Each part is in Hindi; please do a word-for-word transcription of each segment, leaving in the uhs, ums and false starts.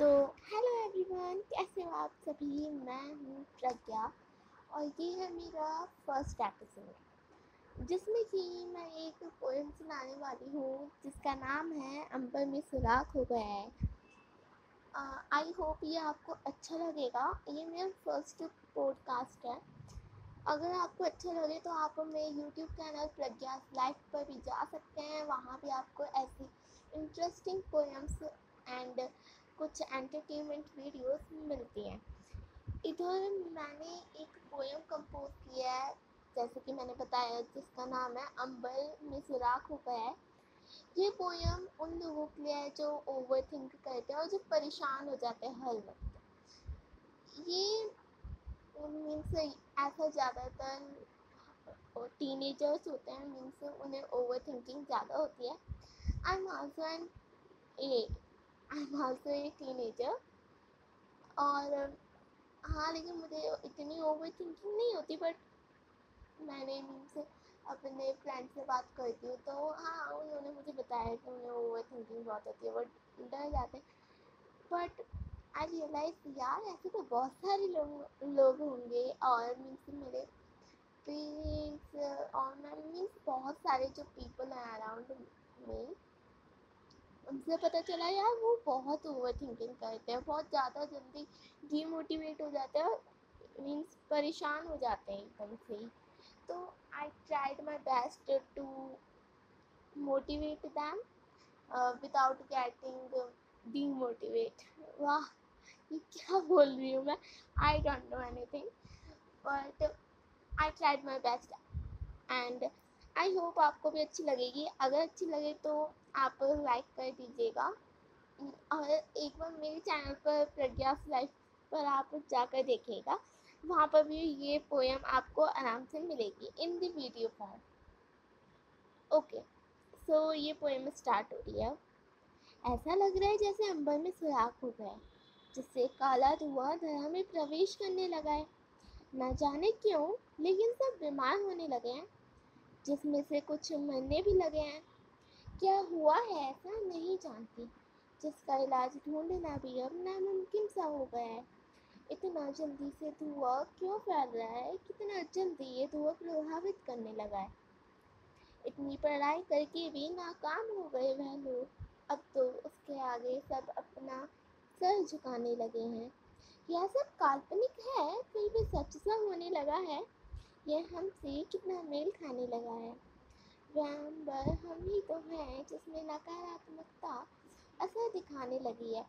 सो हेलो एवरीवन, कैसे हो आप सभी। मैं हूँ प्रज्ञा और ये है मेरा फर्स्ट एपिसोड जिसमें कि मैं एक पोएम सुनाने वाली हूँ जिसका नाम है अंबर में सुराख हो गया है। आई होप ये आपको अच्छा लगेगा। ये मेरा फर्स्ट पॉडकास्ट है। अगर आपको अच्छा लगे तो आप मेरे यूट्यूब चैनल प्रज्ञा लाइफ पर भी जा सकते हैं। वहाँ भी आपको ऐसी इंटरेस्टिंग पोएम्स एंड कुछ एंटरटेनमेंट वीडियोस मिलती हैं। इधर मैंने एक पोएम कंपोज किया है, जैसे कि मैंने बताया, जिसका नाम है अंबर में सुराख हो गया है। ये पोएम उन लोगों के लिए है जो ओवर थिंक करते हैं और जो परेशान हो जाते हैं हर वक्त। ये मीन्स ऐसा ज़्यादातर टीनेजर्स होते हैं, मीन्स उन्हें ओवर थिंकिंग ज़्यादा होती है। I am also an a I am also a teenager, और हाँ, लेकिन मुझे इतनी ओवर थिंकिंग नहीं होती, बट मैंने मीन्स अपने फ्रेंड से बात करती हूँ तो हाँ, उन्होंने मुझे बताया कि उन्हें ओवर थिंकिंग बहुत होती है, बट डर जाते हैं। बट आई रियलाइज यार ऐसे तो बहुत सारे लोग लोग होंगे, और मीन्स मेरे पेरेंट्स और मैं मीन्स बहुत सारे जो पीपल हैं अराउंड में, उनसे पता चला यार वो बहुत ओवर थिंकिंग करते हैं, बहुत ज़्यादा जल्दी डीमोटिवेट हो जाते हैं, मीन्स परेशान हो जाते हैं एकदम से ही। तो I tried my best to motivate them without getting demotivate. वाह, ये क्या बोल रही हूँ मैं, I don't know anything, but I tried my best and I hope आपको भी अच्छी लगेगी। अगर अच्छी लगे तो आप लाइक कर दीजिएगा, और एक बार मेरे चैनल पर प्रज्ञा लाइफ पर आप जाकर देखिएगा, वहाँ पर भी ये पोएम आपको आराम से मिलेगी in the video form. Okay, so ये पोएम स्टार्ट हो रही है। ऐसा लग रहा है जैसे अंबर में सुराख हो गया, जिससे काला धुआं धरा में प्रवेश करने लगा है। न जाने क्यों लेकिन सब बीमार होने लगे हैं, जिसमें से कुछ मरने भी लगे हैं। क्या हुआ है ऐसा नहीं जानती, जिसका इलाज ढूंढना भी अब नामुमकिन सा हो गया है। इतना जल्दी से धुआं क्यों फैल रहा है, कितना जल्दी ये धुआं प्रभावित करने लगा है। इतनी पढ़ाई करके भी नाकाम हो गए वह लोग, अब तो उसके आगे सब अपना सर झुकाने लगे हैं। यह सब काल्पनिक है, फिर भी सच सा होने लगा है। यह हमसे कितना मेल खाने लगा है। वह अंबर हम ही तो हैं जिसमें नकारात्मकता असर दिखाने लगी है,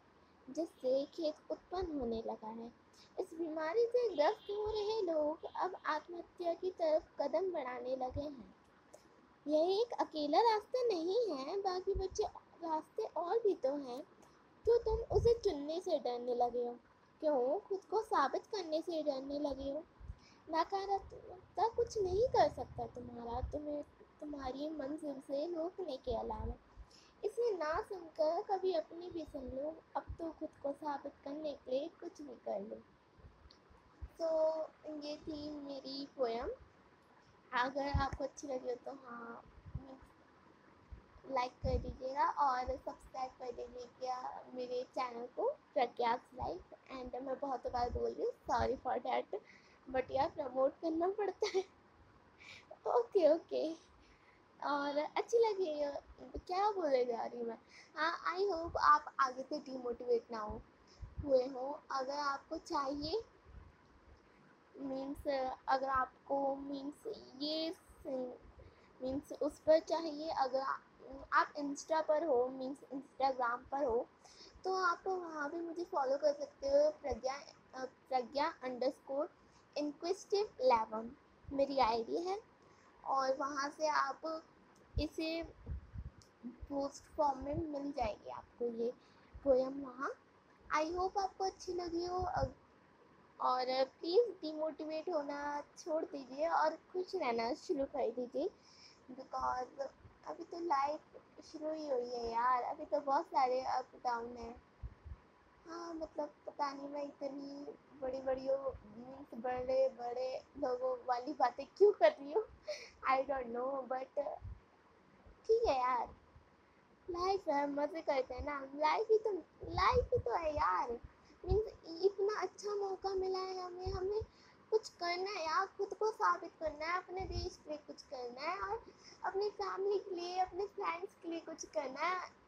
जिससे खेत उत्पन्न होने लगा है। इस बीमारी से ग्रस्त हो रहे लोग अब आत्महत्या की तरफ कदम बढ़ाने लगे हैं। यह एक अकेला रास्ता नहीं है, बाकी बच्चे रास्ते और भी तो हैं, तो तुम उसे चुनने से डरने लगे हो। क्यों खुद को साबित करने से डरने लगे हो। नकारात्मकता कुछ नहीं कर सकता तुम्हारा, तुम्हें तुम्हारी मंजिल से रोकने के अलावा। इसे ना सुनकर कभी अपनी भी सुन लो, अब तो खुद को साबित करने के लिए कुछ भी कर लो। तो ये थी मेरी पोएम। अगर आपको अच्छी लगी हो तो हाँ, लाइक कर दीजिएगा और सब्सक्राइब कर दीजिएगा मेरे चैनल को प्रज्ञास लाइफ। एंड मैं बहुत बार बोल रही हूँ, सॉरी फॉर डैट, बट यार प्रमोट करना पड़ता है। ओके ओके, और अच्छी लगी, क्या बोले जा रही हूँ मैं। हाँ, आई होप आप आगे से डिमोटिवेट ना हो हुए हो। अगर आपको चाहिए मीन्स अगर आपको मीन्स ये मीन्स उस पर चाहिए, अगर आप इंस्टा पर हो मीन्स इंस्टाग्राम पर हो तो आप वहाँ भी मुझे फॉलो कर सकते हो, Pragya Pragya underscore inquisitive eleven मेरी आईडी है। और वहाँ से आप इसे पोस्ट फॉर्म में मिल जाएगी आपको ये पोएम वहाँ। आई होप आपको अच्छी लगी हो, और प्लीज़ डिमोटिवेट होना छोड़ दीजिए और खुश रहना शुरू कर दीजिए, बिकॉज अभी तो लाइफ शुरू ही हुई है यार, अभी तो बहुत सारे अप डाउन हैं। हाँ, मतलब पता नहीं मैं इतनी बड़ी बड़ी मीन्स बड़े बड़े लोगों वाली बातें क्यों कर रही हूँ, आई डोंट नो, बट ठीक है यार, लाइफ है, मज़े करते हैं ना। लाइफ ही तो लाइफ ही तो तो है यार, मीन्स इतना अच्छा मौका मिला है हमें, हमें कुछ करना है यार, खुद को साबित करना है, अपने देश के लिए कुछ करना है और अपनी फैमिली के लिए, अपने फ्रेंड्स के लिए कुछ करना है।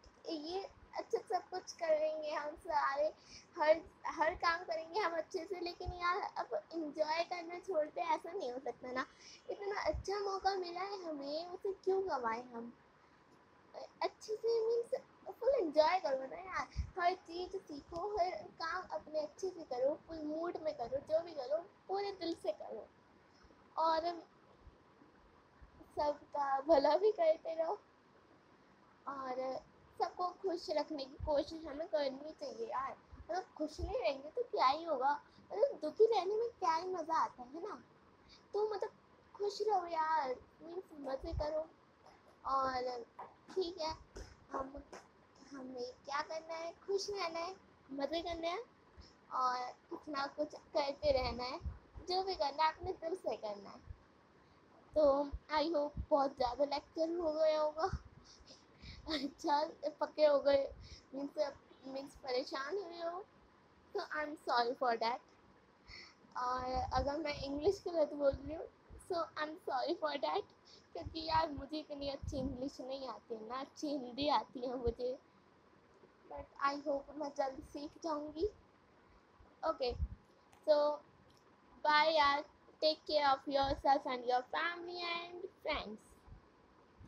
ये अच्छे सब कुछ करेंगे हम, सारे हर हर काम करेंगे हम अच्छे से, लेकिन यार अब इंजॉय करना छोड़ते, ऐसा नहीं हो सकता ना। इतना अच्छा मौका मिला है हमें, उसे क्यों गंवाएं हम। अच्छे से मीन्स फुल इंजॉय करो ना यार, हर चीज़ सीखो, हर काम अपने अच्छे से करो, फुल मूड में करो, जो भी करो पूरे दिल से करो और सबका भला भी करते रहो और सबको खुश रखने की कोशिश हमें करनी चाहिए यार। मतलब खुश नहीं रहेंगे तो क्या ही होगा, मतलब दुखी रहने में क्या ही मज़ा आता है ना। तो मतलब खुश रहो यार, मीन्स मज़े करो। और ठीक है, हम हमें क्या करना है, खुश रहना है, मज़े करना है और कुछ ना कुछ करते रहना है, जो भी करना है अपने दिल से करना है। तो आई होप बहुत ज़्यादा लेक्चर हो गया होगा, अच्छा पक्के हो गए मीन्स मीन्स परेशान हुए हो, तो I am sorry for that. और अगर मैं इंग्लिश के गलत बोल रही हूँ so I am sorry for that, क्योंकि यार मुझे इतनी अच्छी इंग्लिश नहीं आती है ना, अच्छी हिंदी आती है मुझे, बट आई होप मैं जल्द सीख जाऊँगी। ओके सो बाय यार, take care of yourself and your family and friends.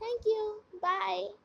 Thank you, bye.